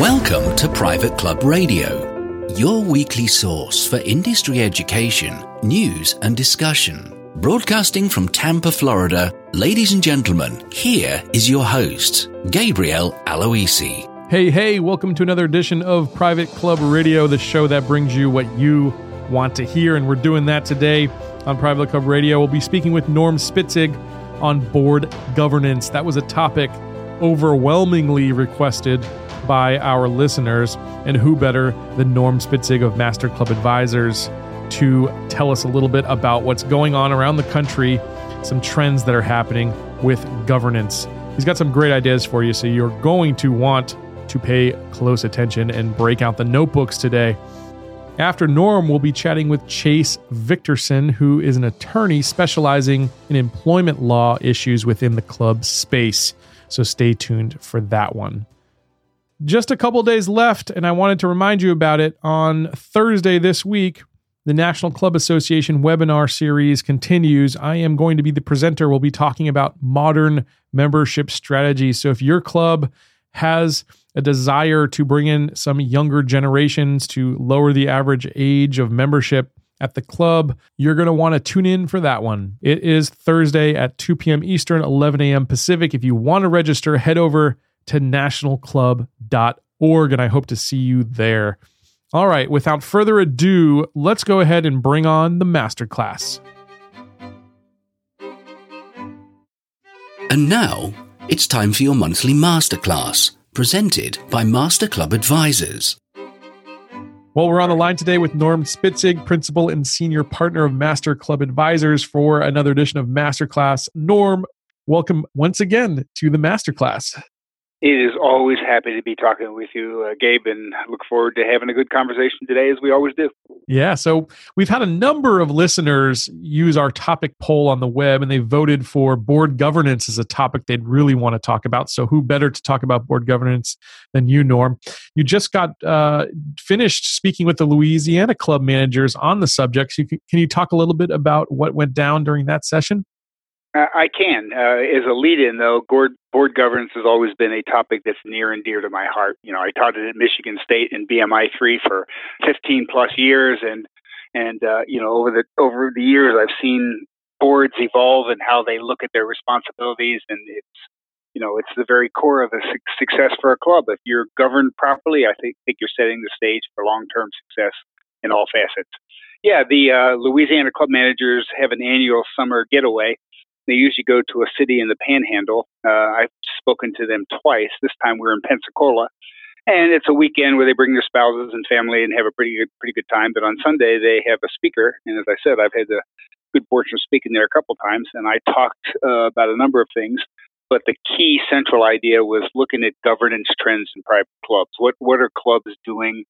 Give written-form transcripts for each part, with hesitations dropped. Welcome to Private Club Radio, your weekly source for industry education, news and discussion. Broadcasting from Tampa, Florida, ladies and gentlemen, here is your host, Gabriel Aloisi. Hey, hey, welcome to another edition of Private Club Radio, the show that brings you what you want to hear, and we're doing that today on Private Club Radio. We'll be speaking with Norm Spitzig on board governance. That was a topic overwhelmingly requested by our listeners, and who better than Norm Spitzig of Master Club Advisors to tell us a little bit about what's going on around the country, some trends that are happening with governance. He's got some great ideas for you, so you're going to want to pay close attention and break out the notebooks today. After Norm, we'll be chatting with Chase Victorson, who is an attorney specializing in employment law issues within the club space. So stay tuned for that one. Just a couple days left, and I wanted to remind you about it. On Thursday this week, the National Club Association webinar series continues. I am going to be the presenter. We'll be talking about modern membership strategies. So if your club has a desire to bring in some younger generations to lower the average age of membership at the club, you're going to want to tune in for that one. It is Thursday at 2 p.m. Eastern, 11 a.m. Pacific. If you want to register, head over to nationalclub.org, and I hope to see you there. All right, without further ado, let's go ahead and bring on the masterclass. And now, it's time for your monthly masterclass, presented by Master Club Advisors. Well, we're on the line today with Norm Spitzig, Principal and Senior Partner of Master Club Advisors, for another edition of Masterclass. Norm, welcome once again to the masterclass. It is always happy to be talking with you, Gabe, and I look forward to having a good conversation today, as we always do. Yeah, so we've had a number of listeners use our topic poll on the web, and they voted for board governance as a topic they'd really want to talk about. So who better to talk about board governance than you, Norm? You just got finished speaking with the Louisiana club managers on the subject. So can you talk a little bit about what went down during that session? I can. As a lead-in, though, board governance has always been a topic that's near and dear to my heart. You know, I taught it at Michigan State in BMI 3 for 15 plus years, and you know, over the years, I've seen boards evolve and how they look at their responsibilities, and it's the very core of a success for a club. If you're governed properly, I think you're setting the stage for long-term success in all facets. Yeah, the Louisiana club managers have an annual summer getaway. They usually go to a city in the Panhandle. I've spoken to them twice. This time we're in Pensacola, and it's a weekend where they bring their spouses and family and have a pretty good time. But on Sunday they have a speaker, and as I said, I've had the good fortune of speaking there a couple times, and I talked about a number of things. But the key central idea was looking at governance trends in private clubs. What are clubs doing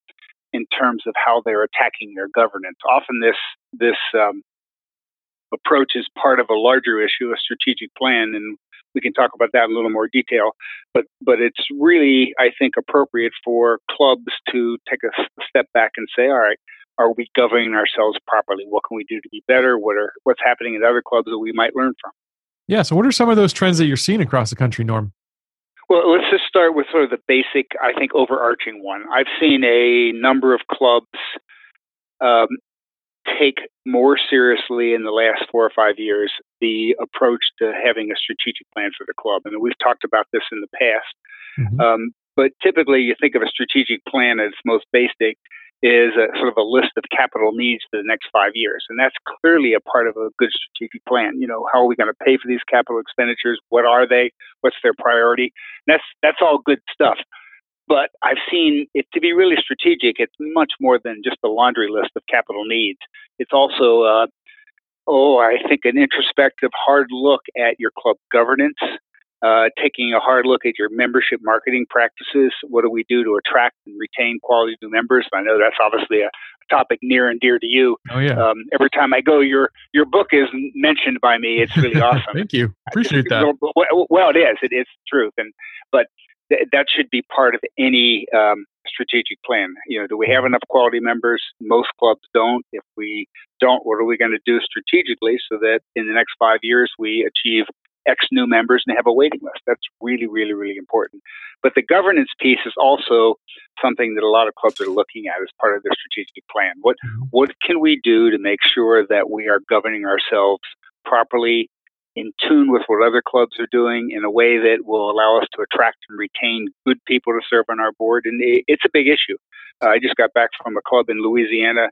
in terms of how they're attacking their governance? Often this approach is part of a larger issue, a strategic plan, and we can talk about that in a little more detail. But it's really, I think, appropriate for clubs to take a step back and say, all right, are we governing ourselves properly? What can we do to be better? What's happening at other clubs that we might learn from? Yeah, so what are some of those trends that you're seeing across the country, Norm? Well, let's just start with sort of the basic, I think, overarching one. I've seen a number of clubs take more seriously in the last 4 or 5 years the approach to having a strategic plan for the club. And we've talked about this in the past. Mm-hmm. But typically you think of a strategic plan as most basic is sort of a list of capital needs for the next 5 years. And that's clearly a part of a good strategic plan. You know, how are we going to pay for these capital expenditures? What are they? What's their priority? And that's all good stuff. But I've seen it to be really strategic. It's much more than just a laundry list of capital needs. It's also, I think, an introspective, hard look at your club governance, taking a hard look at your membership marketing practices. What do we do to attract and retain quality new members? I know that's obviously a topic near and dear to you. Oh, yeah. Every time I go, your book is mentioned by me. It's really awesome. Thank you. Appreciate that. Well, it is. It is the truth. That should be part of any strategic plan. You know, do we have enough quality members? Most clubs don't. If we don't, what are we going to do strategically so that in the next 5 years we achieve X new members and have a waiting list? That's really, really, really important. But the governance piece is also something that a lot of clubs are looking at as part of their strategic plan. What can we do to make sure that we are governing ourselves properly, in tune with what other clubs are doing, in a way that will allow us to attract and retain good people to serve on our board? And it's a big issue. I just got back from a club in Louisiana.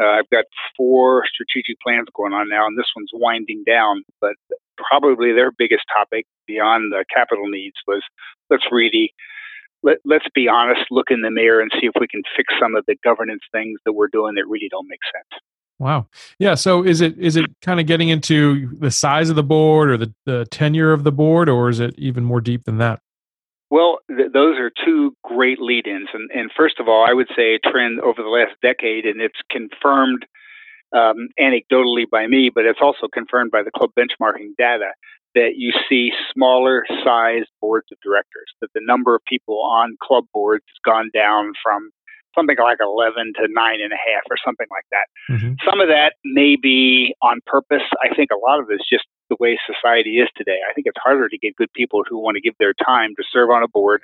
I've got 4 strategic plans going on now, and this one's winding down. But probably their biggest topic beyond the capital needs was, let's be honest, look in the mirror and see if we can fix some of the governance things that we're doing that really don't make sense. Wow. Yeah. So is it kind of getting into the size of the board or the tenure of the board, or is it even more deep than that? Well, those are two great lead-ins. And first of all, I would say a trend over the last decade, and it's confirmed anecdotally by me, but it's also confirmed by the club benchmarking data, that you see smaller sized boards of directors, that the number of people on club boards has gone down from something like 11 to 9.5 or something like that. Mm-hmm. Some of that may be on purpose. I think a lot of it's just the way society is today. I think it's harder to get good people who want to give their time to serve on a board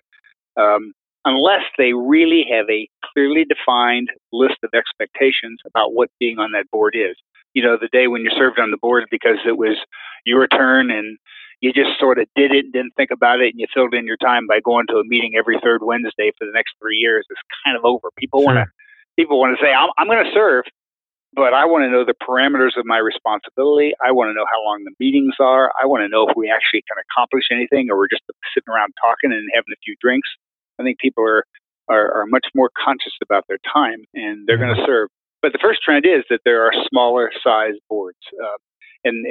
unless they really have a clearly defined list of expectations about what being on that board is. You know, the day when you served on the board because it was your turn and you just sort of did it and didn't think about it, and you filled in your time by going to a meeting every third Wednesday for the next 3 years, is kind of over. People want to say, I'm going to serve, but I want to know the parameters of my responsibility. I want to know how long the meetings are. I want to know if we actually can accomplish anything, or we're just sitting around talking and having a few drinks. I think people are much more conscious about their time, and they're going to serve. But the first trend is that there are smaller sized boards. And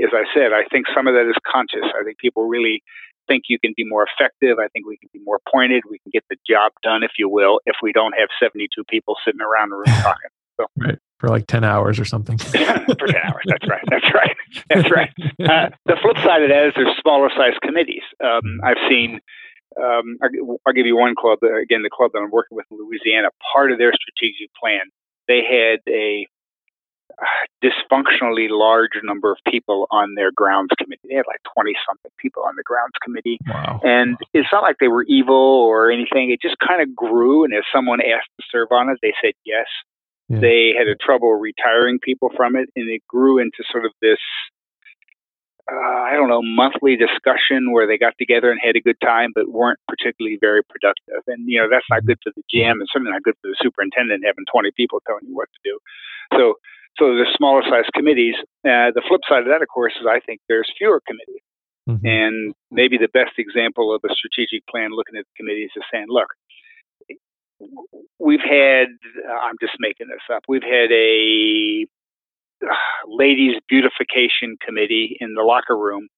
as I said, I think some of that is conscious. I think people really think you can be more effective. I think we can be more pointed. We can get the job done, if you will, if we don't have 72 people sitting around the room talking. So. Right. For like 10 hours or something. For 10 hours. That's right. The flip side of that is there's smaller sized committees. I've seen... I'll give you one club, again, the club that I'm working with in Louisiana. Part of their strategic plan, they had a dysfunctionally large number of people on their grounds committee. They had like 20-something people on the grounds committee. Wow. And it's not like they were evil or anything. It just kind of grew, and if someone asked to serve on it, they said yes. Yeah. They had trouble retiring people from it, and it grew into sort of this monthly discussion where they got together and had a good time, but weren't particularly very productive. And, you know, that's not good for the GM, and certainly not good for the superintendent, having 20 people telling you what to do. So there's smaller sized committees. The flip side of that, of course, is I think there's fewer committees. Mm-hmm. And maybe the best example of a strategic plan looking at the committees is saying, look, we've had, I'm just making this up, we've had a ladies' beautification committee in the locker room,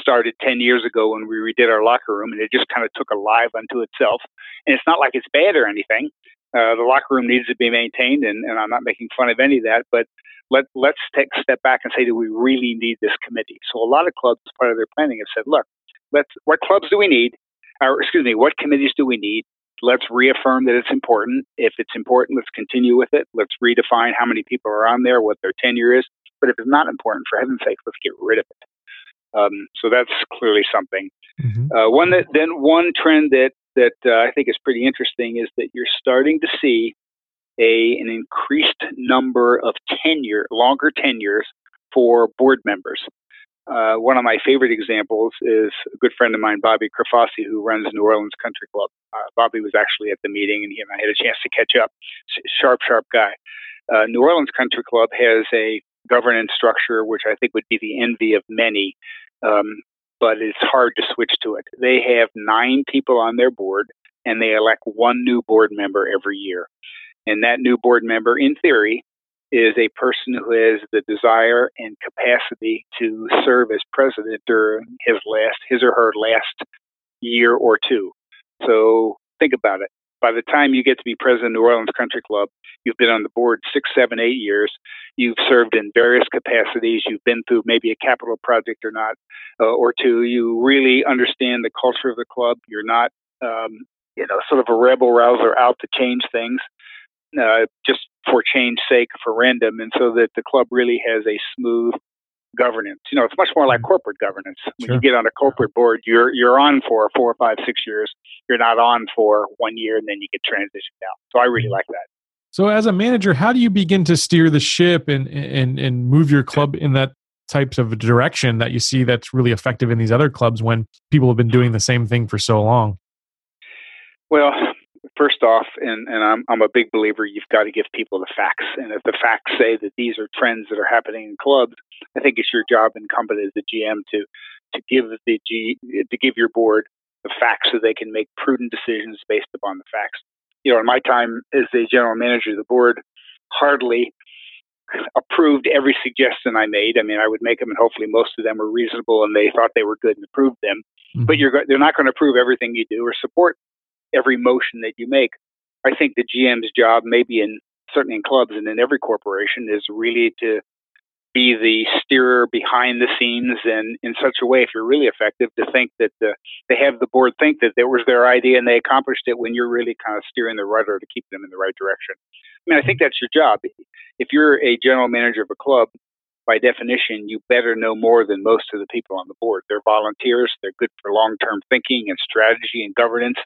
started 10 years ago when we redid our locker room, and it just kind of took a life unto itself. And it's not like it's bad or anything. The locker room needs to be maintained, and I'm not making fun of any of that, but let's take a step back and say, do we really need this committee? So a lot of clubs, as part of their planning, have said, look, what clubs do we need? What committees do we need? Let's reaffirm that it's important. If it's important, let's continue with it. Let's redefine how many people are on there, what their tenure is. But if it's not important, for heaven's sake, let's get rid of it. So that's clearly something. Mm-hmm. One trend that I think is pretty interesting is that you're starting to see an increased number of longer tenures for board members. One of my favorite examples is a good friend of mine, Bobby Carfossi, who runs New Orleans Country Club. Bobby was actually at the meeting, and he and I had a chance to catch up. Sharp guy. New Orleans Country Club has a governance structure which I think would be the envy of many, but it's hard to switch to it. They have 9 people on their board, and they elect one new board member every year. And that new board member, in theory, is a person who has the desire and capacity to serve as president during his or her last year or two. So think about it. By the time you get to be president of New Orleans Country Club, you've been on the board 6, 7, 8 years. You've served in various capacities. You've been through maybe a capital project or not, or two. You really understand the culture of the club. You're not, sort of a rebel rouser out to change things. Just for change's sake, for random, and so that the club really has a smooth governance. You know, it's much more like corporate governance. When you get on a corporate board, you're on for 4, 5, 6 years. You're not on for 1 year, and then you get transitioned out. So I really like that. So as a manager, how do you begin to steer the ship and move your club in that types of direction that you see that's really effective in these other clubs when people have been doing the same thing for so long? Well, first off, and I'm a big believer, you've got to give people the facts. And if the facts say that these are trends that are happening in clubs, I think it's your job incumbent as the GM to give your board the facts so they can make prudent decisions based upon the facts. You know, in my time as the general manager, the board hardly approved every suggestion I made. I mean, I would make them, and hopefully most of them were reasonable and they thought they were good and approved them. Mm-hmm. But they're not going to approve everything you do or support every motion that you make. I think the GM's job, maybe certainly in clubs and in every corporation, is really to be the steerer behind the scenes, and in such a way, if you're really effective, to think that they have the board think that it was their idea and they accomplished it, when you're really kind of steering the rudder to keep them in the right direction. I mean, I think that's your job. If you're a general manager of a club, by definition, you better know more than most of the people on the board. They're volunteers. They're good for long-term thinking and strategy and governance.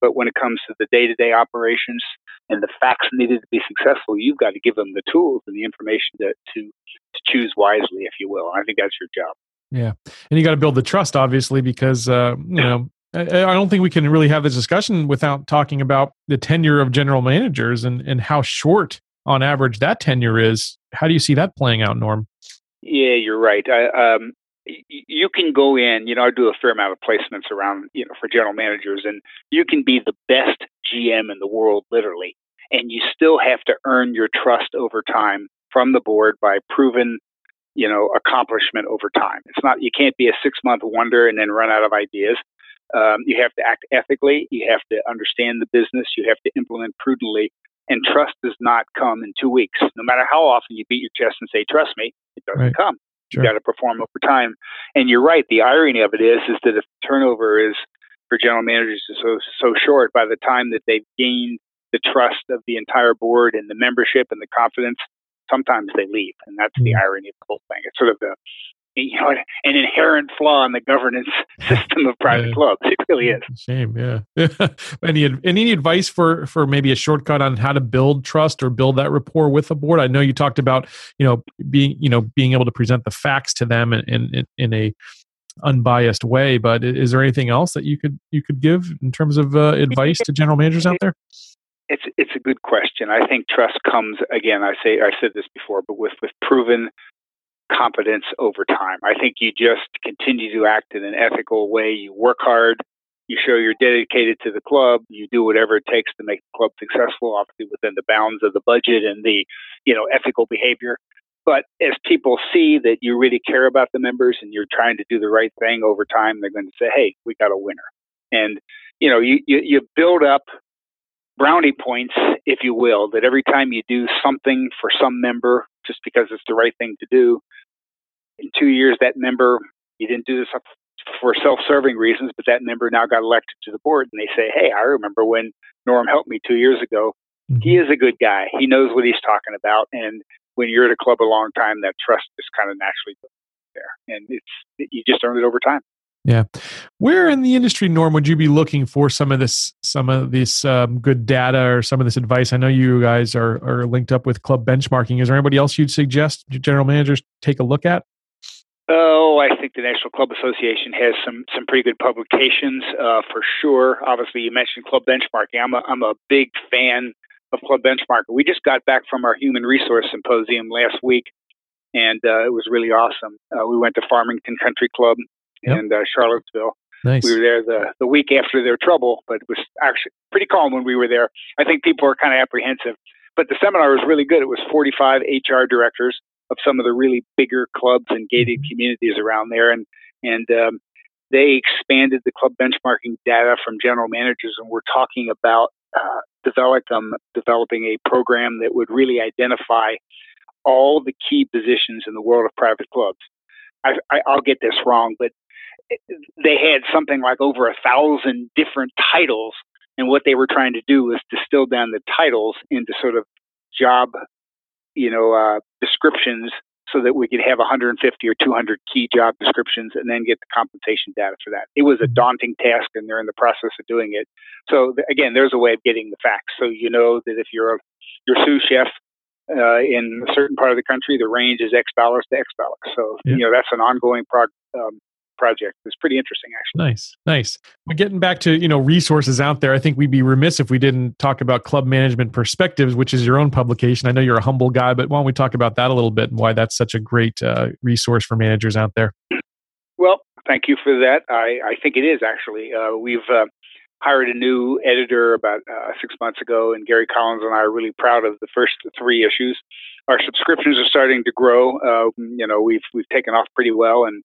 But when it comes to the day-to-day operations and the facts needed to be successful, you've got to give them the tools and the information to choose wisely, if you will. And I think that's your job. Yeah. And you got to build the trust, obviously, because, I don't think we can really have this discussion without talking about the tenure of general managers and how short on average that tenure is. How do you see that playing out, Norm? Yeah, you're right. You can go in, I do a fair amount of placements around, for general managers, and you can be the best GM in the world, literally, and you still have to earn your trust over time from the board by proven, accomplishment over time. It's not, you can't be a 6-month wonder and then run out of ideas. You have to act ethically. You have to understand the business. You have to implement prudently. And trust does not come in 2 weeks. No matter how often you beat your chest and say, trust me, it doesn't come. Sure. You got to perform over time. And you're right. The irony of it is that if turnover is for general managers is so short, by the time that they've gained the trust of the entire board and the membership and the confidence, sometimes they leave. And that's the irony of the whole thing. It's sort of an inherent flaw in the governance system of private clubs. It really is. Shame, yeah. Any advice for maybe a shortcut on how to build trust or build that rapport with the board? I know you talked about being able to present the facts to them in a unbiased way, but is there anything else that you could give in terms of advice to general managers out there? It's a good question. I think trust comes again. I said this before, but with proven competence over time. I think you just continue to act in an ethical way. You work hard. You show you're dedicated to the club. You do whatever it takes to make the club successful, obviously within the bounds of the budget and the, ethical behavior. But as people see that you really care about the members and you're trying to do the right thing over time, they're going to say, hey, we got a winner. And, you build up brownie points, if you will, that every time you do something for some member, just because it's the right thing to do, in 2 years, that member, you didn't do this for self-serving reasons, but that member now got elected to the board, and they say, hey, I remember when Norm helped me 2 years ago. He is a good guy. He knows what he's talking about. And when you're at a club a long time, that trust is kind of naturally there. And you just earn it over time. Yeah. Where in the industry, Norm, would you be looking for some of this good data or some of this advice? I know you guys are linked up with club benchmarking. Is there anybody else you'd suggest general managers take a look at? Oh, I think the National Club Association has some pretty good publications for sure. Obviously, you mentioned club benchmarking. I'm a big fan of club benchmarking. We just got back from our Human Resource Symposium last week, and it was really awesome. We went to Farmington Country Club. Yep. And Charlottesville. Nice. We were there the week after their trouble, but it was actually pretty calm when we were there. I think people are kind of apprehensive, but the seminar was really good. It was 45 HR directors of some of the really bigger clubs and gated communities around there. And they expanded the club benchmarking data from general managers, and we're talking about developing a program that would really identify all the key positions in the world of private clubs. I'll get this wrong, but they had something like over 1,000 different titles, and what they were trying to do was distill down the titles into sort of job, descriptions so that we could have 150 or 200 key job descriptions and then get the compensation data for that. It was a daunting task, and they're in the process of doing it. So again, there's a way of getting the facts. So you know that if you're your sous chef in a certain part of the country, the range is X dollars to X dollars. So yep. You know that's an ongoing project. It's pretty interesting, actually. Nice. But getting back to resources out there, I think we'd be remiss if we didn't talk about Club Management Perspectives, which is your own publication. I know you're a humble guy, but why don't we talk about that a little bit and why that's such a great resource for managers out there? Well, thank you for that. I think it is actually. We've hired a new editor about 6 months ago, and Gary Collins and I are really proud of the first three issues. Our subscriptions are starting to grow. We've taken off pretty well, and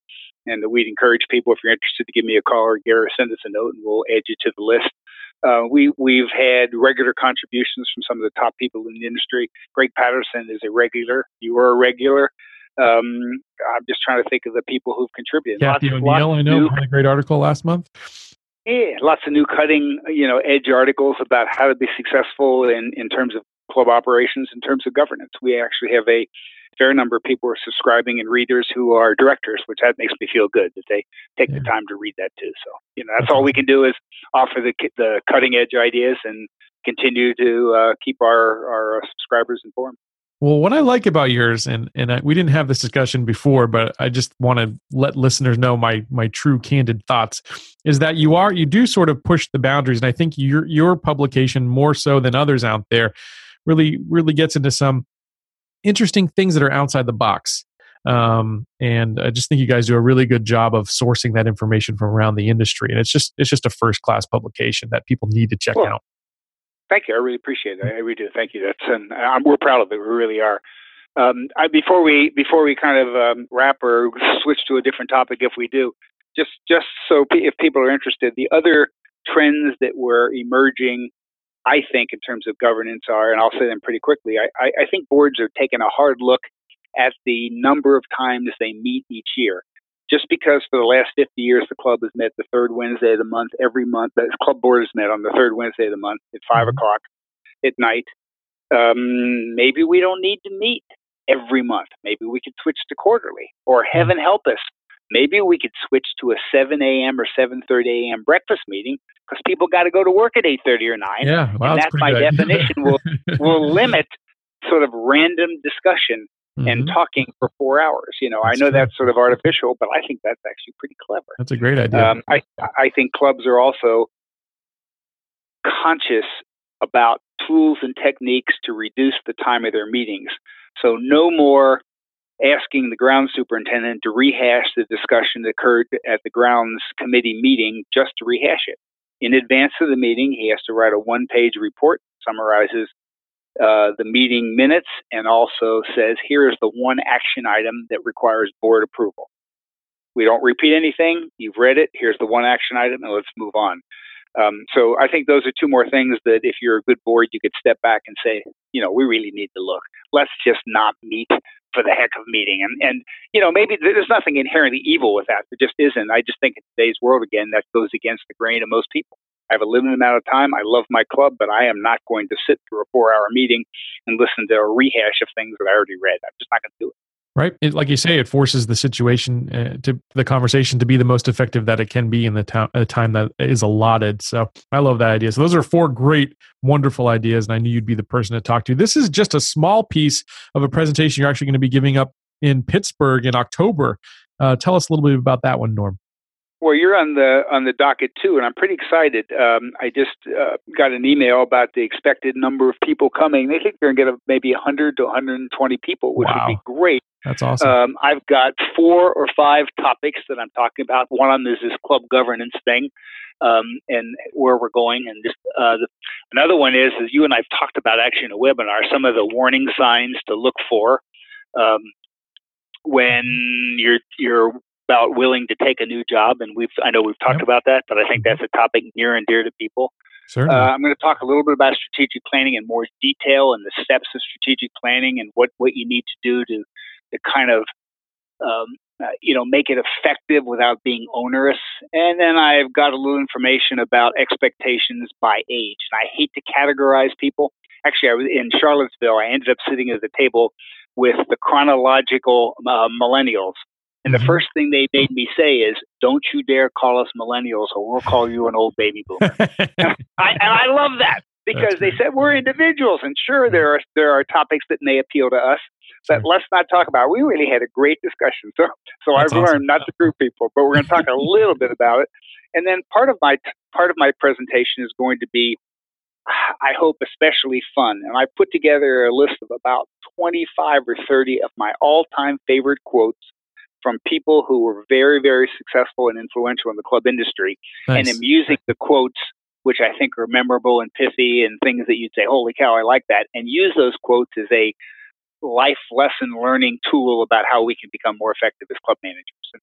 we'd encourage people, if you're interested, to give me a call or Gary, or send us a note, and we'll add you to the list. We've had regular contributions from some of the top people in the industry. Greg Patterson is a regular. You were a regular. I'm just trying to think of the people who've contributed. Kathy O'Neill, I know, had a great article last month. Yeah, lots of new cutting, edge articles about how to be successful in terms of club operations, in terms of governance. We actually have a fair number of people who are subscribing and readers who are directors, which that makes me feel good that they take the time to read that too. So, that's all we can do is offer the cutting edge ideas and continue to keep our subscribers informed. Well, what I like about yours, and we didn't have this discussion before, but I just want to let listeners know my true candid thoughts, is that you do sort of push the boundaries. And I think your publication, more so than others out there, really gets into some interesting things that are outside the box. And I just think you guys do a really good job of sourcing that information from around the industry. And it's just a first-class publication that people need to check out. Thank you. I really appreciate it. I really do. Thank you. We're proud of it. We really are. Before we kind of wrap or switch to a different topic, if we do, just so if people are interested, the other trends that were emerging, I think, in terms of governance are, and I'll say them pretty quickly, I think boards are taking a hard look at the number of times they meet each year. Just because for the last 50 years, the club has met the third Wednesday of the month every month. The club board has met on the third Wednesday of the month at 5 o'clock at night. Maybe we don't need to meet every month. Maybe we could switch to quarterly. Or heaven help us, maybe we could switch to a 7 a.m. or 7:30 a.m. breakfast meeting because people got to go to work at 8:30 or 9. Yeah, well, and that, by definition, will limit sort of random discussion and talking for 4 hours. I know that's sort of artificial, but I think that's actually pretty clever. That's a great idea. I think clubs are also conscious about tools and techniques to reduce the time of their meetings. So no more asking the grounds superintendent to rehash the discussion that occurred at the grounds committee meeting just to rehash it. In advance of the meeting, he has to write a one-page report that summarizes the meeting minutes and also says, here is the one action item that requires board approval. We don't repeat anything. You've read it. Here's the one action item, and let's move on. So I think those are two more things that if you're a good board, you could step back and say, we really need to look. Let's just not meet for the heck of meeting. And maybe there's nothing inherently evil with that. There just isn't. I just think in today's world, again, that goes against the grain of most people. I have a limited amount of time. I love my club, but I am not going to sit through a 4-hour meeting and listen to a rehash of things that I already read. I'm just not going to do it. Right. Like you say, it forces the situation to the conversation to be the most effective that it can be in the time that is allotted. So I love that idea. So those are four great, wonderful ideas, and I knew you'd be the person to talk to. This is just a small piece of a presentation you're actually going to be giving up in Pittsburgh in October. Tell us a little bit about that one, Norm. Well, you're on the docket too, and I'm pretty excited. I just got an email about the expected number of people coming. They think they're going to get maybe 100 to 120 people, which would be great. That's awesome. I've got 4 or 5 topics that I'm talking about. One of them is this club governance thing, and where we're going. And just, another one is you and I've talked about actually in a webinar, some of the warning signs to look for when you're about willing to take a new job, and I know we've talked about that, but I think that's a topic near and dear to people. I'm going to talk a little bit about strategic planning in more detail and the steps of strategic planning and what you need to do to kind of make it effective without being onerous. And then I've got a little information about expectations by age. And I hate to categorize people. Actually, I was in Charlottesville. I ended up sitting at the table with the chronological millennials. And the first thing they made me say is, don't you dare call us millennials or we'll call you an old baby boomer. And I love that because they said we're individuals. And sure, there are topics that may appeal to us, but let's not talk about it. We really had a great discussion. So I've learned not to group people, but we're going to talk a little bit about it. And then part of my presentation is going to be, I hope, especially fun. And I put together a list of about 25 or 30 of my all-time favorite quotes from people who were very, very successful and influential in the club industry. Nice. And I'm using the quotes, which I think are memorable and pithy and things that you'd say, holy cow, I like that, and use those quotes as a life lesson learning tool about how we can become more effective as club managers. And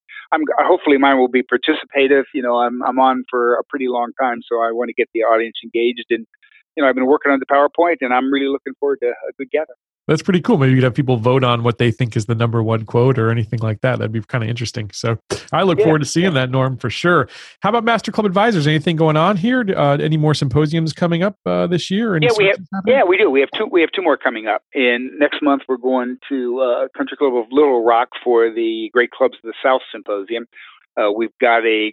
hopefully mine will be participative. You know, I'm on for a pretty long time, so I want to get the audience engaged. And, you know, I've been working on the PowerPoint, and I'm really looking forward to a good gathering. That's pretty cool. Maybe you could have people vote on what they think is the number one quote or anything like that. That'd be kind of interesting. So I look forward to seeing that, Norm, for sure. How about Master Club Advisors? Anything going on here? Any more symposiums coming up this year? We do. We have two more coming up. And next month, we're going to Country Club of Little Rock for the Great Clubs of the South Symposium. We've got a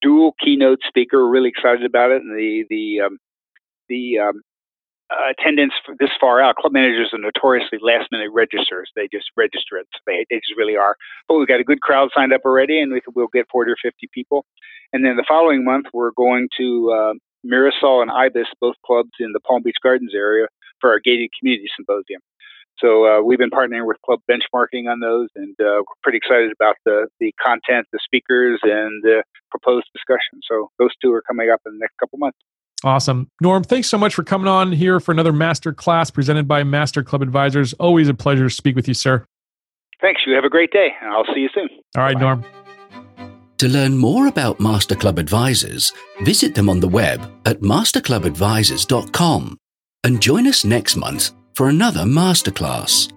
dual keynote speaker. We're really excited about it. And attendance for this far out. Club managers are notoriously last-minute registers. They just register it. So they just really are. But we've got a good crowd signed up already, and we'll get 40 or 50 people. And then the following month, we're going to Mirasol and Ibis, both clubs in the Palm Beach Gardens area, for our gated community symposium. So we've been partnering with Club Benchmarking on those, and we're pretty excited about the content, the speakers, and the proposed discussion. So those two are coming up in the next couple months. Awesome. Norm, thanks so much for coming on here for another master class presented by Master Club Advisors. Always a pleasure to speak with you, sir. Thanks. You have a great day, and I'll see you soon. All right, bye. Norm. To learn more about Master Club Advisors, visit them on the web at masterclubadvisors.com and join us next month for another masterclass.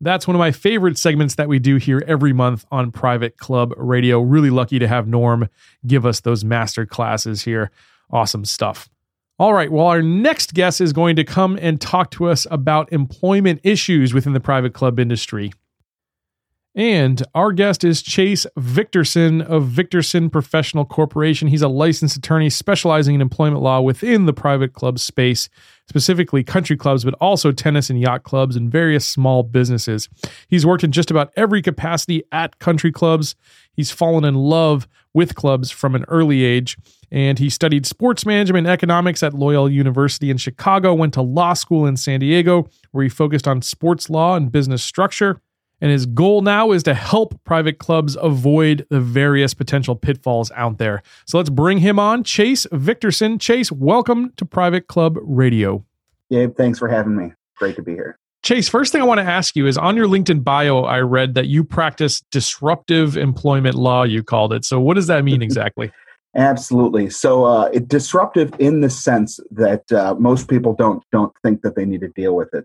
That's one of my favorite segments that we do here every month on Private Club Radio. Really lucky to have Norm give us those master classes here. Awesome stuff. All right. Well, our next guest is going to come and talk to us about employment issues within the private club industry. And our guest is Chase Victorson of Victorson Professional Corporation. He's a licensed attorney specializing in employment law within the private club space, specifically country clubs, but also tennis and yacht clubs and various small businesses. He's worked in just about every capacity at country clubs. He's fallen in love with clubs from an early age, and he studied sports management and economics at Loyola University in Chicago, went to law school in San Diego, where he focused on sports law and business structure. And his goal now is to help private clubs avoid the various potential pitfalls out there. So let's bring him on, Chase Victorson. Chase, welcome to Private Club Radio. Gabe, thanks for having me. Great to be here. Chase, first thing I want to ask you is, on your LinkedIn bio, I read that you practice disruptive employment law, you called it. So what does that mean exactly? Absolutely. So disruptive in the sense that most people don't think that they need to deal with it.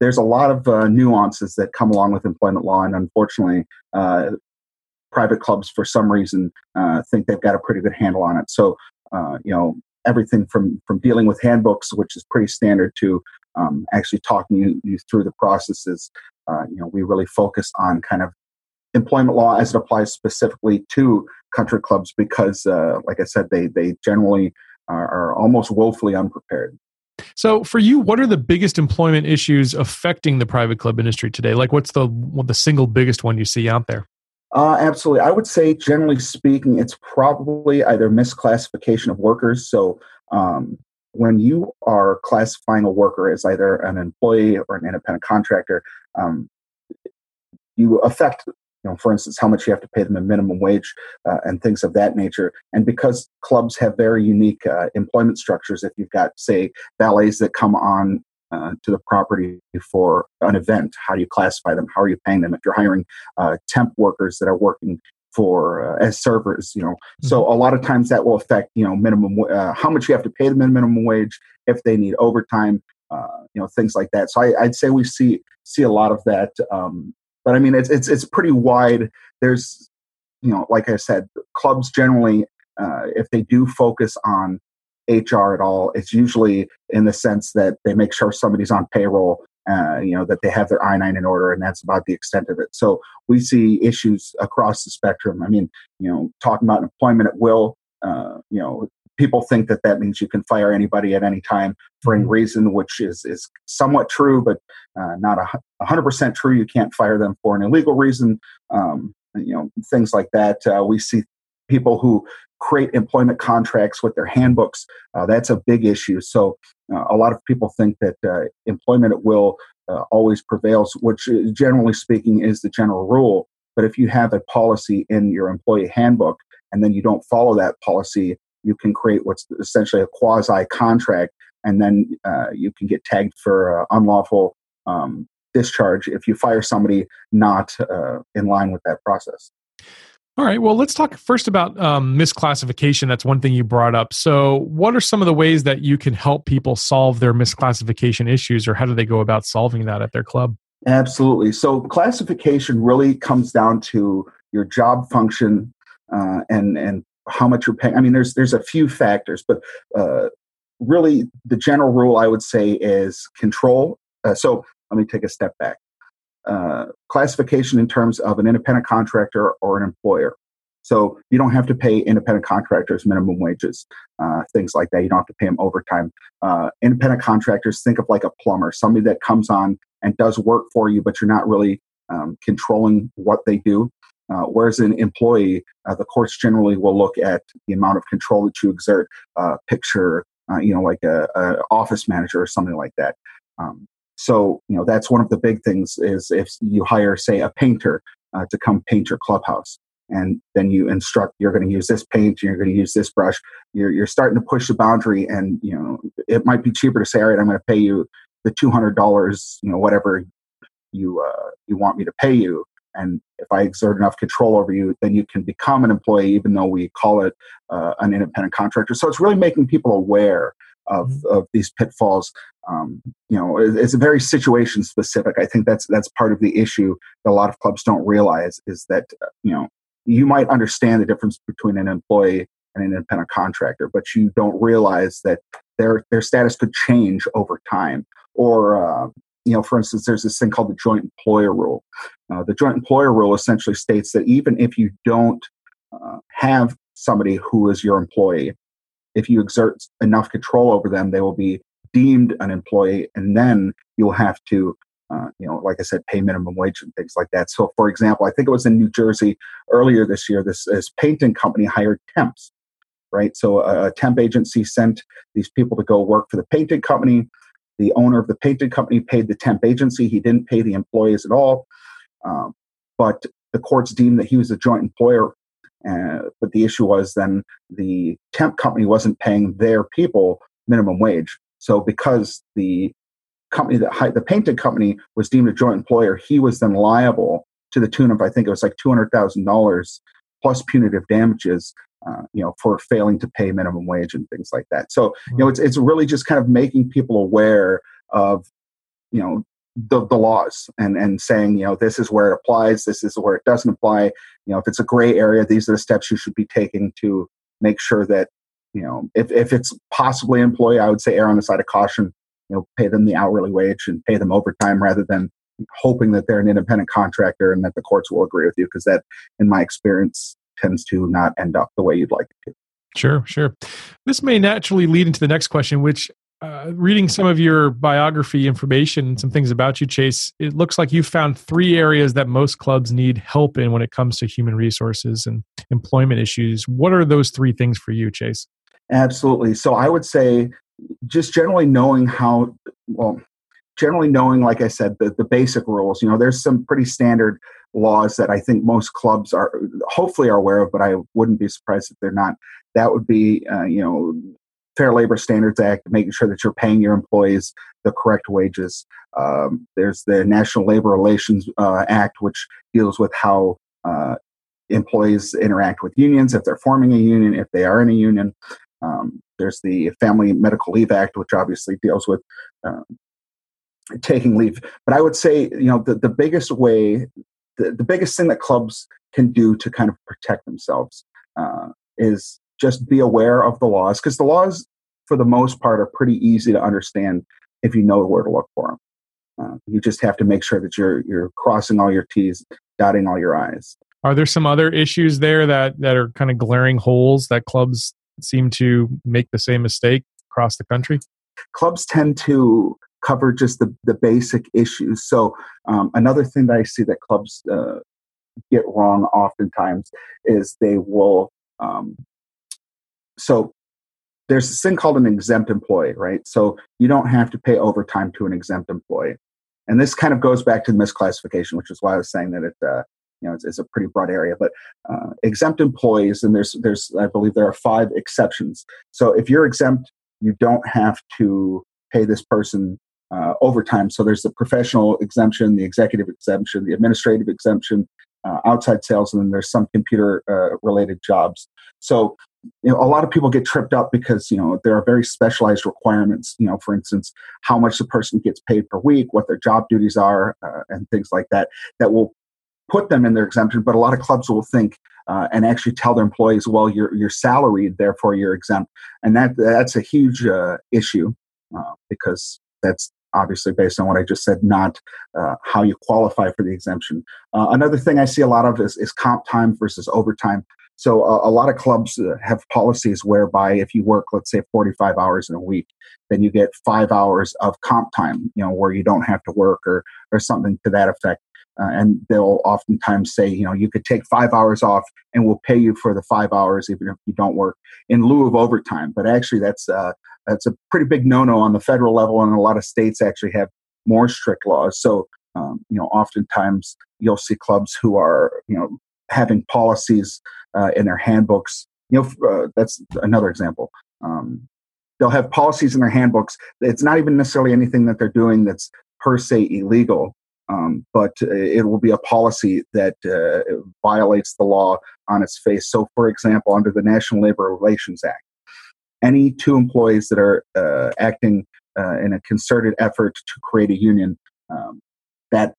There's a lot of nuances that come along with employment law, and unfortunately, private clubs, for some reason, think they've got a pretty good handle on it. So, everything from dealing with handbooks, which is pretty standard, to actually talking you through the processes. We really focus on kind of employment law as it applies specifically to country clubs because, like I said, they generally are almost woefully unprepared. So for you, what are the biggest employment issues affecting the private club industry today? Like, what's the single biggest one you see out there? Absolutely. I would say, generally speaking, it's probably either misclassification of workers. So when you are classifying a worker as either an employee or an independent contractor, you affect, for instance, how much you have to pay them in minimum wage and things of that nature. And because clubs have very unique employment structures, if you've got, say, valets that come on to the property for an event, how do you classify them? How are you paying them? If you're hiring temp workers that are working for as servers, so a lot of times that will affect, minimum how much you have to pay them in minimum wage, if they need overtime, things like that. So I'd say we see a lot of that. But I mean, it's pretty wide. There's, like I said, clubs generally, if they do focus on HR at all. It's usually in the sense that they make sure somebody's on payroll, that they have their I-9 in order, and that's about the extent of it. So we see issues across the spectrum. I mean, talking about employment at will, people think that means you can fire anybody at any time for any reason, which is somewhat true, but not 100% true. You can't fire them for an illegal reason, things like that. We see people who create employment contracts with their handbooks. That's a big issue. So a lot of people think that employment at will always prevails, which generally speaking is the general rule. But if you have a policy in your employee handbook and then you don't follow that policy, you can create what's essentially a quasi-contract, and then you can get tagged for unlawful discharge if you fire somebody not in line with that process. All right. Well, let's talk first about misclassification. That's one thing you brought up. So what are some of the ways that you can help people solve their misclassification issues, or how do they go about solving that at their club? Absolutely. So classification really comes down to your job function and how much you're paying. I mean, there's a few factors, but really the general rule I would say is control. So let me take a step back. Classification in terms of an independent contractor or an employer. So you don't have to pay independent contractors minimum wages, things like that. You don't have to pay them overtime. Independent contractors, think of like a plumber, somebody that comes on and does work for you, but you're not really controlling what they do. Whereas an employee, the courts generally will look at the amount of control that you exert, like an office manager or something like that. So, that's one of the big things is if you hire, say, a painter to come paint your clubhouse, and then you instruct, you're going to use this paint, you're going to use this brush, you're starting to push the boundary, and, it might be cheaper to say, all right, I'm going to pay you the $200, whatever you want me to pay you. And if I exert enough control over you, then you can become an employee, even though we call it an independent contractor. So it's really making people aware of these pitfalls. It's very situation specific. I think that's part of the issue that a lot of clubs don't realize is that, you might understand the difference between an employee and an independent contractor, but you don't realize that their status could change over time. Or, for instance, there's this thing called the joint employer rule. The joint employer rule essentially states that even if you don't have somebody who is your employee, if you exert enough control over them, they will be deemed an employee, and then you'll have to, like I said, pay minimum wage and things like that. So, for example, I think it was in New Jersey earlier this year, this painting company hired temps, right? So a temp agency sent these people to go work for the painting company. The owner of the painting company paid the temp agency. He didn't pay the employees at all. But the courts deemed that he was a joint employer. But the issue was then the temp company wasn't paying their people minimum wage. So because the company the painting company was deemed a joint employer, he was then liable to the tune of, I think it was like $200,000 plus punitive damages, for failing to pay minimum wage and things like that. So, it's really just kind of making people aware of, the laws and saying, this is where it applies, this is where it doesn't apply. If it's a gray area, these are the steps you should be taking to make sure that, if it's possibly employee, I would say err on the side of caution, pay them the hourly wage and pay them overtime rather than hoping that they're an independent contractor and that the courts will agree with you, because that, in my experience, tends to not end up the way you'd like it to. Sure. This may naturally lead into the next question, which reading some of your biography information, some things about you, Chase, it looks like you found three areas that most clubs need help in when it comes to human resources and employment issues. What are those three things for you, Chase? Absolutely. So I would say just generally knowing, like I said, the basic rules. There's some pretty standard laws that I think most clubs hopefully are aware of, but I wouldn't be surprised if they're not. That would be, Fair Labor Standards Act, making sure that you're paying your employees the correct wages. There's the National Labor Relations Act, which deals with how employees interact with unions, if they're forming a union, if they are in a union. There's the Family Medical Leave Act, which obviously deals with taking leave. But I would say, the biggest thing that clubs can do to kind of protect themselves is just be aware of the laws, because the laws for the most part, are pretty easy to understand if you know where to look for them. You just have to make sure that you're crossing all your T's, dotting all your I's. Are there some other issues there that are kind of glaring holes that clubs seem to make the same mistake across the country? Clubs tend to cover just the basic issues. So another thing that I see that clubs get wrong oftentimes is they will... So there's this thing called an exempt employee, right? So you don't have to pay overtime to an exempt employee. And this kind of goes back to the misclassification, which is why I was saying that it's a pretty broad area. But exempt employees, and there's I believe there are 5 exceptions. So if you're exempt, you don't have to pay this person overtime. So there's the professional exemption, the executive exemption, the administrative exemption, outside sales, and then there's some computer-related jobs. So a lot of people get tripped up because there are very specialized requirements. For instance, how much the person gets paid per week, what their job duties are, and things like that. That will put them in their exemption. But a lot of clubs will think and actually tell their employees, "Well, you're salaried, therefore you're exempt," and that's a huge issue because that's obviously based on what I just said, not how you qualify for the exemption. Another thing I see a lot of is comp time versus overtime. So a lot of clubs have policies whereby if you work, let's say, 45 hours in a week, then you get 5 hours of comp time, where you don't have to work or something to that effect. And they'll oftentimes say, you could take 5 hours off and we'll pay you for the 5 hours, even if you don't work, in lieu of overtime. But actually, that's a pretty big no-no on the federal level, and a lot of states actually have more strict laws. So, oftentimes you'll see clubs who are, having policies in their handbooks. That's another example. They'll have policies in their handbooks. It's not even necessarily anything that they're doing that's per se illegal, but it will be a policy that violates the law on its face. So, for example, under the National Labor Relations Act, any 2 employees that are acting in a concerted effort to create a union, that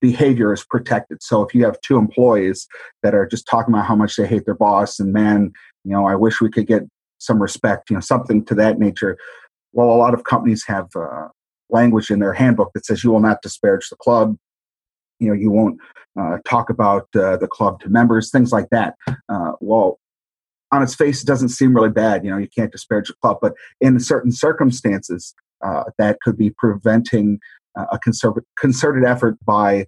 behavior is protected. So if you have 2 employees that are just talking about how much they hate their boss and, man, I wish we could get some respect, something to that nature. Well, a lot of companies have language in their handbook that says you will not disparage the club. You won't talk about the club to members, things like that. Well, on its face, it doesn't seem really bad. You can't disparage the club, but in certain circumstances, that could be preventing a concerted effort by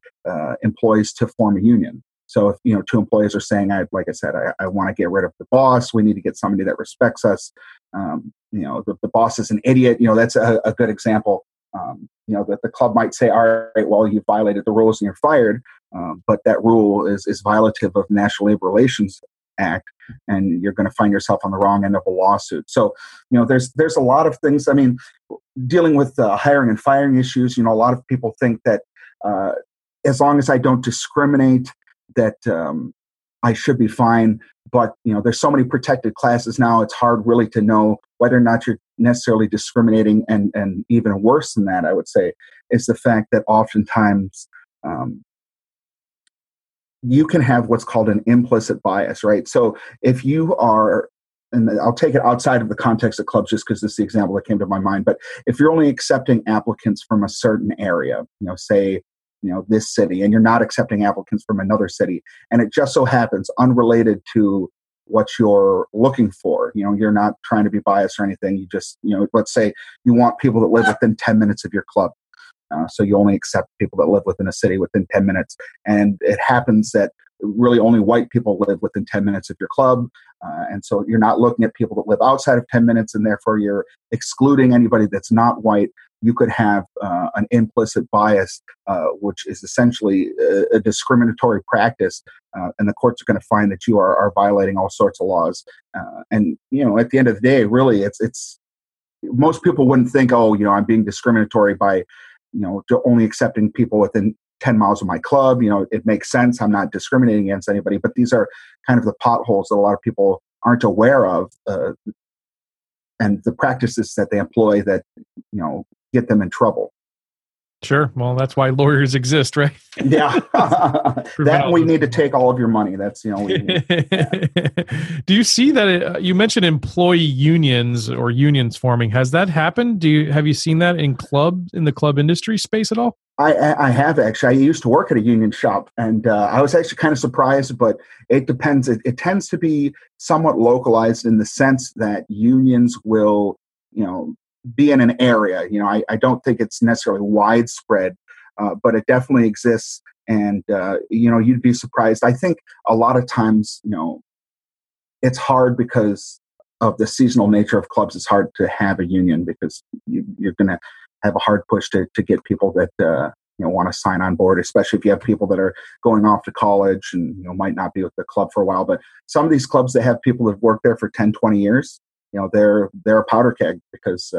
employees to form a union. So if 2 employees are saying, I want to get rid of the boss, we need to get somebody that respects us. The boss is an idiot. That's a good example. That the club might say, all right, well, you violated the rules and you're fired. But that rule is violative of National Labor Relations Act, and you're going to find yourself on the wrong end of a lawsuit. So, there's a lot of things. I mean, dealing with hiring and firing issues, a lot of people think that as long as I don't discriminate, that I should be fine. But, there's so many protected classes now, it's hard really to know whether or not you're necessarily discriminating. And even worse than that, I would say, is the fact that oftentimes you can have what's called an implicit bias, right? So if you are, and I'll take it outside of the context of clubs just because this is the example that came to my mind, but if you're only accepting applicants from a certain area, say, this city, and you're not accepting applicants from another city, and it just so happens unrelated to what you're looking for, you're not trying to be biased or anything. You just, let's say you want people that live within 10 minutes of your club. So you only accept people that live within a city within 10 minutes. And it happens that really only white people live within 10 minutes of your club. And so you're not looking at people that live outside of 10 minutes, and therefore you're excluding anybody that's not white. You could have an implicit bias, which is essentially a discriminatory practice. And the courts are going to find that you are violating all sorts of laws. And, at the end of the day, really, it's most people wouldn't think, I'm being discriminatory by only accepting people within 10 miles of my club. It makes sense. I'm not discriminating against anybody, but these are kind of the potholes that a lot of people aren't aware of, and the practices that they employ that, get them in trouble. Sure. Well, that's why lawyers exist, right? Yeah. That we need to take all of your money. That's the only thing. Do you see that? You mentioned employee unions or unions forming. Has that happened? Have you seen that in the club industry space at all? I have actually. I used to work at a union shop, and I was actually kind of surprised, but it depends. It tends to be somewhat localized in the sense that unions will, be in an area. I don't think it's necessarily widespread, but it definitely exists. And, you'd be surprised. I think a lot of times, it's hard because of the seasonal nature of clubs. It's hard to have a union because you're going to have a hard push to get people that, want to sign on board, especially if you have people that are going off to college and, might not be with the club for a while. But some of these clubs that have people that have worked there for 10, 20 years, they're a powder keg because,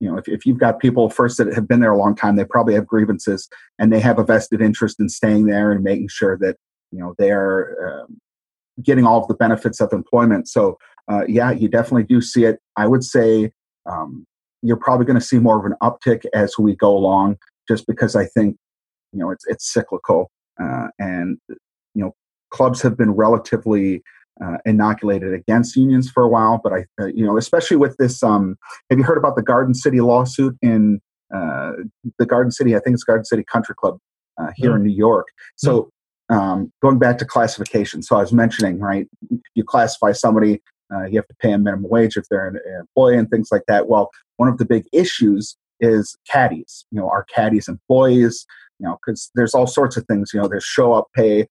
if you've got people first that have been there a long time, they probably have grievances and they have a vested interest in staying there and making sure that, they're getting all of the benefits of employment. So, you definitely do see it. I would say you're probably going to see more of an uptick as we go along, just because I think, it's cyclical and, clubs have been relatively inoculated against unions for a while, but I, especially with this, have you heard about the Garden City lawsuit in the Garden City? I think it's Garden City Country Club here in New York. So going back to classification, so I was mentioning, right? You classify somebody, you have to pay a minimum wage if they're an employee and things like that. Well, one of the big issues is caddies. Are caddies employees? Because there's all sorts of things. There's show up pay.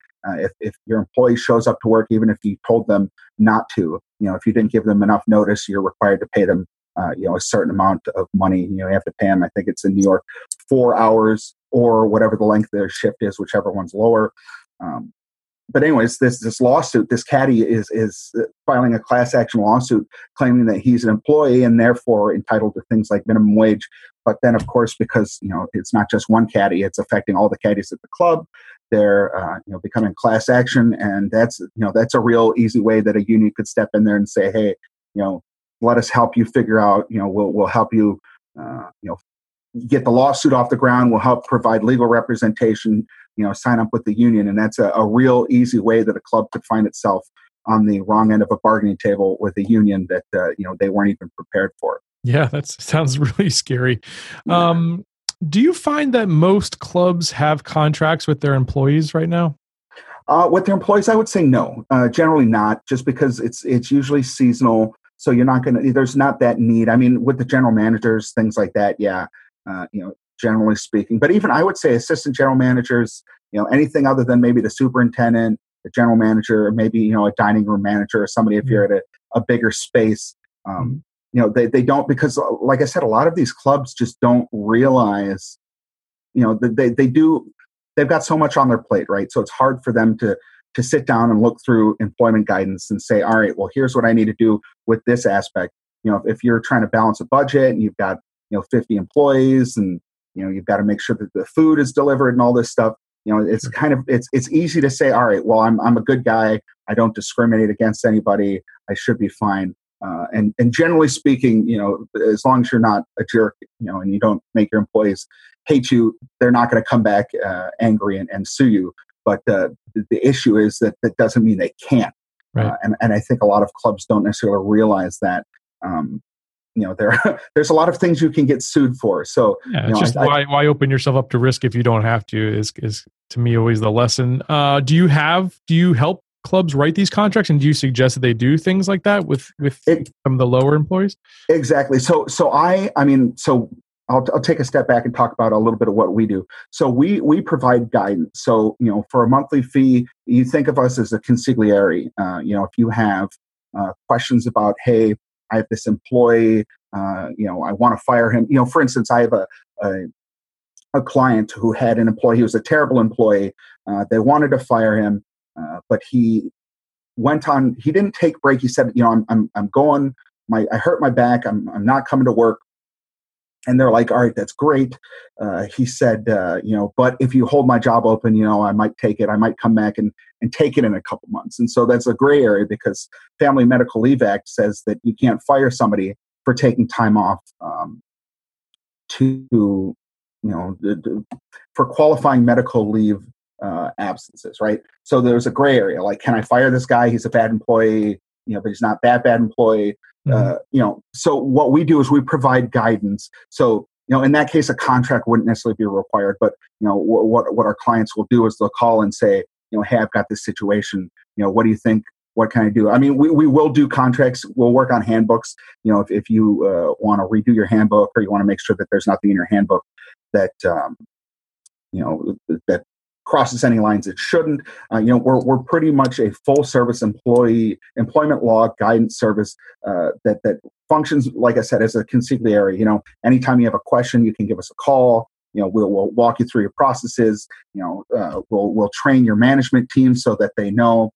If your employee shows up to work, even if you told them not to, if you didn't give them enough notice, you're required to pay them, a certain amount of money. You have to pay them, I think it's in New York, 4 hours or whatever the length of their shift is, whichever one's lower. But anyways, this lawsuit, this caddy is filing a class action lawsuit claiming that he's an employee and therefore entitled to things like minimum wage. But then, of course, because it's not just one caddy, it's affecting all the caddies at the club. They're becoming class action, and that's a real easy way that a union could step in there and say, hey, let us help you figure out. We'll help you. Get the lawsuit off the ground. We'll help provide legal representation. Sign up with the union, and that's a real easy way that a club could find itself on the wrong end of a bargaining table with a union that they weren't even prepared for. Yeah, that sounds really scary. Yeah. Do you find that most clubs have contracts with their employees right now? With their employees, I would say no. Generally not, just because it's usually seasonal. So there's not that need. I mean, with the general managers, things like that. Yeah. Generally speaking, but even I would say assistant general managers, anything other than maybe the superintendent, the general manager, or maybe, a dining room manager or somebody, if you're at a bigger space, they don't, because like I said, a lot of these clubs just don't realize, that they've got so much on their plate, right? So it's hard for them to sit down and look through employment guidance and say, all right, well, here's what I need to do with this aspect. If you're trying to balance a budget and you've got, 50 employees and, you've got to make sure that the food is delivered and all this stuff. It's kind of, it's easy to say, all right, well, I'm a good guy. I don't discriminate against anybody. I should be fine. And generally speaking, as long as you're not a jerk, and you don't make your employees hate you, they're not going to come back angry and sue you. But the issue is that that doesn't mean they can't. Right. And I think a lot of clubs don't necessarily realize that, there's a lot of things you can get sued for. So yeah, why open yourself up to risk if you don't have to is to me always the lesson. Do you help clubs write these contracts, and do you suggest that they do things like that with some of the lower employees? Exactly. So I'll take a step back and talk about a little bit of what we do. So we provide guidance. So, for a monthly fee, you think of us as a consigliere. If you have questions about, hey, I have this employee, I want to fire him. For instance, I have a client who had an employee. He was a terrible employee. They wanted to fire him, but he went on. He didn't take break. He said, I'm going. I hurt my back. I'm not coming to work. And they're like, all right, that's great. He said, but if you hold my job open, I might take it. I might come back and take it in a couple months. And so that's a gray area because Family Medical Leave Act says that you can't fire somebody for taking time off to for qualifying medical leave absences, right? So there's a gray area, like, can I fire this guy? He's a bad employee, but he's not that bad employee. So what we do is we provide guidance. So, in that case, a contract wouldn't necessarily be required, but, what our clients will do is they'll call and say, hey, I've got this situation. What do you think? What can I do? I mean, we will do contracts. We'll work on handbooks. If you want to redo your handbook, or you want to make sure that there's nothing in your handbook that, that crosses any lines it shouldn't. We're pretty much a full service employment law guidance service that functions, like I said, as a consigliere. Anytime you have a question, you can give us a call. We'll walk you through your processes. We'll train your management team so that they know.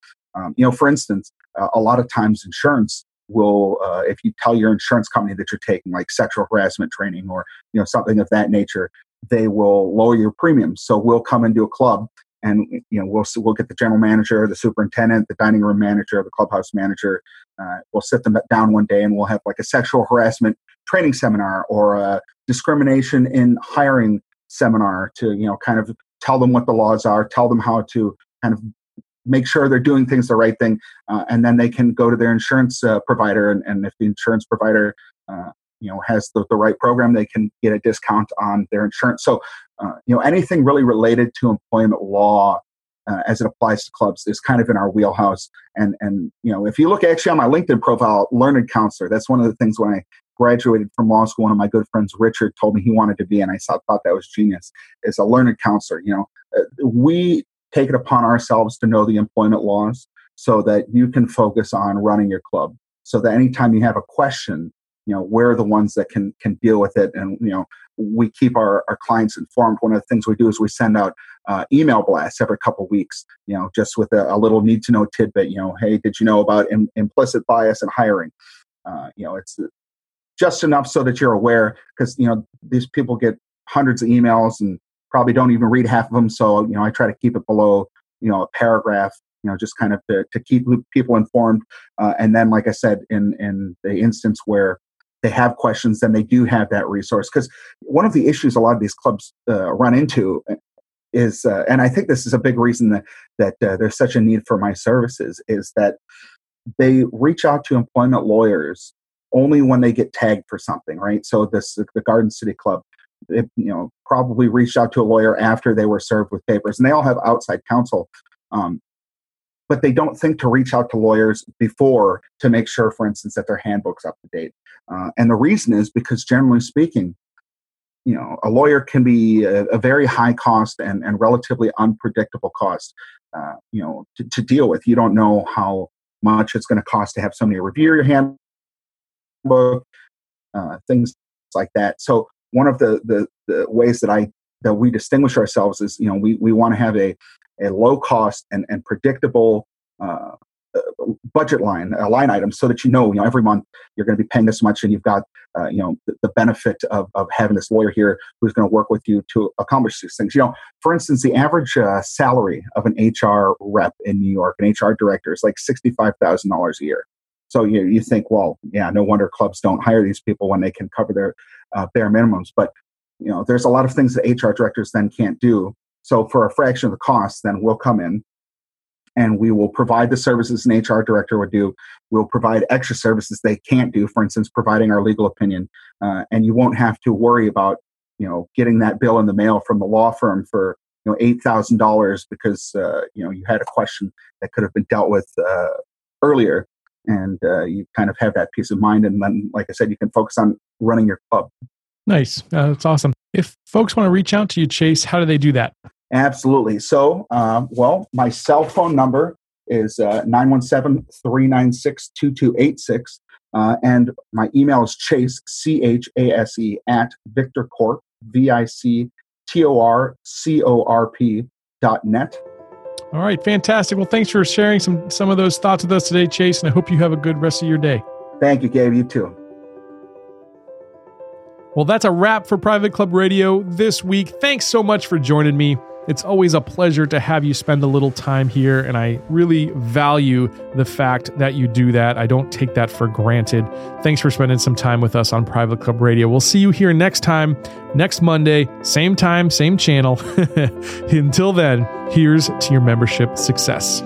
For instance, a lot of times insurance will, if you tell your insurance company that you're taking like sexual harassment training or, something of that nature, they will lower your premiums. So we'll come into a club and, we'll get the general manager, the superintendent, the dining room manager, the clubhouse manager. We'll sit them down one day and we'll have like a sexual harassment training seminar or a discrimination in hiring seminar to, kind of tell them what the laws are, tell them how to kind of make sure they're doing things the right thing, and then they can go to their insurance provider. And if the insurance provider, has the right program, they can get a discount on their insurance. So, anything really related to employment law as it applies to clubs is kind of in our wheelhouse. And if you look actually on my LinkedIn profile, learned counselor, that's one of the things when I graduated from law school, one of my good friends, Richard, told me he wanted to be, and I thought that was genius, is a learned counselor. We take it upon ourselves to know the employment laws so that you can focus on running your club. So that anytime you have a question, we're the ones that can deal with it. And, we keep our clients informed. One of the things we do is we send out email blasts every couple of weeks, just with a little need to know tidbit, hey, did you know about implicit bias in hiring? It's just enough so that you're aware, because, these people get hundreds of emails and probably don't even read half of them. So, I try to keep it below, a paragraph, just kind of to keep people informed. And then, like I said, in the instance where they have questions, then they do have that resource. Because one of the issues a lot of these clubs run into is, and I think this is a big reason that there's such a need for my services, is that they reach out to employment lawyers only when they get tagged for something, right? So the Garden City Club, it, probably reached out to a lawyer after they were served with papers, and they all have outside counsel, but they don't think to reach out to lawyers before to make sure, for instance, that their handbook's up to date. And the reason is because, generally speaking, a lawyer can be a very high cost and relatively unpredictable cost, to deal with. You don't know how much it's going to cost to have somebody review your handbook, things like that. So one of the ways that we distinguish ourselves is, we want to have a low cost and predictable budget line item, so that every month you're going to be paying this much, and you've got the benefit of having this lawyer here who's going to work with you to accomplish these things. For instance, the average salary of an HR rep in New York, an HR director, is like $65,000 a year. So you think, well, yeah, no wonder clubs don't hire these people when they can cover their bare minimums. But, there's a lot of things that HR directors then can't do. So for a fraction of the cost, then we'll come in and we will provide the services an HR director would do. We'll provide extra services they can't do, for instance, providing our legal opinion. And you won't have to worry about, getting that bill in the mail from the law firm for, $8,000 because, you had a question that could have been dealt with earlier. And you kind of have that peace of mind. And then, like I said, you can focus on running your club. Nice. That's awesome. If folks want to reach out to you, Chase, how do they do that? Absolutely. So, my cell phone number is 917-396-2286. And my email is chase, C-H-A-S-E, at victorcorp, victorcorp.net. All right. Fantastic. Well, thanks for sharing some of those thoughts with us today, Chase, and I hope you have a good rest of your day. Thank you, Gabe. You too. Well, that's a wrap for Private Club Radio this week. Thanks so much for joining me. It's always a pleasure to have you spend a little time here, and I really value the fact that you do that. I don't take that for granted. Thanks for spending some time with us on Private Club Radio. We'll see you here next time, next Monday, same time, same channel. Until then, here's to your membership success.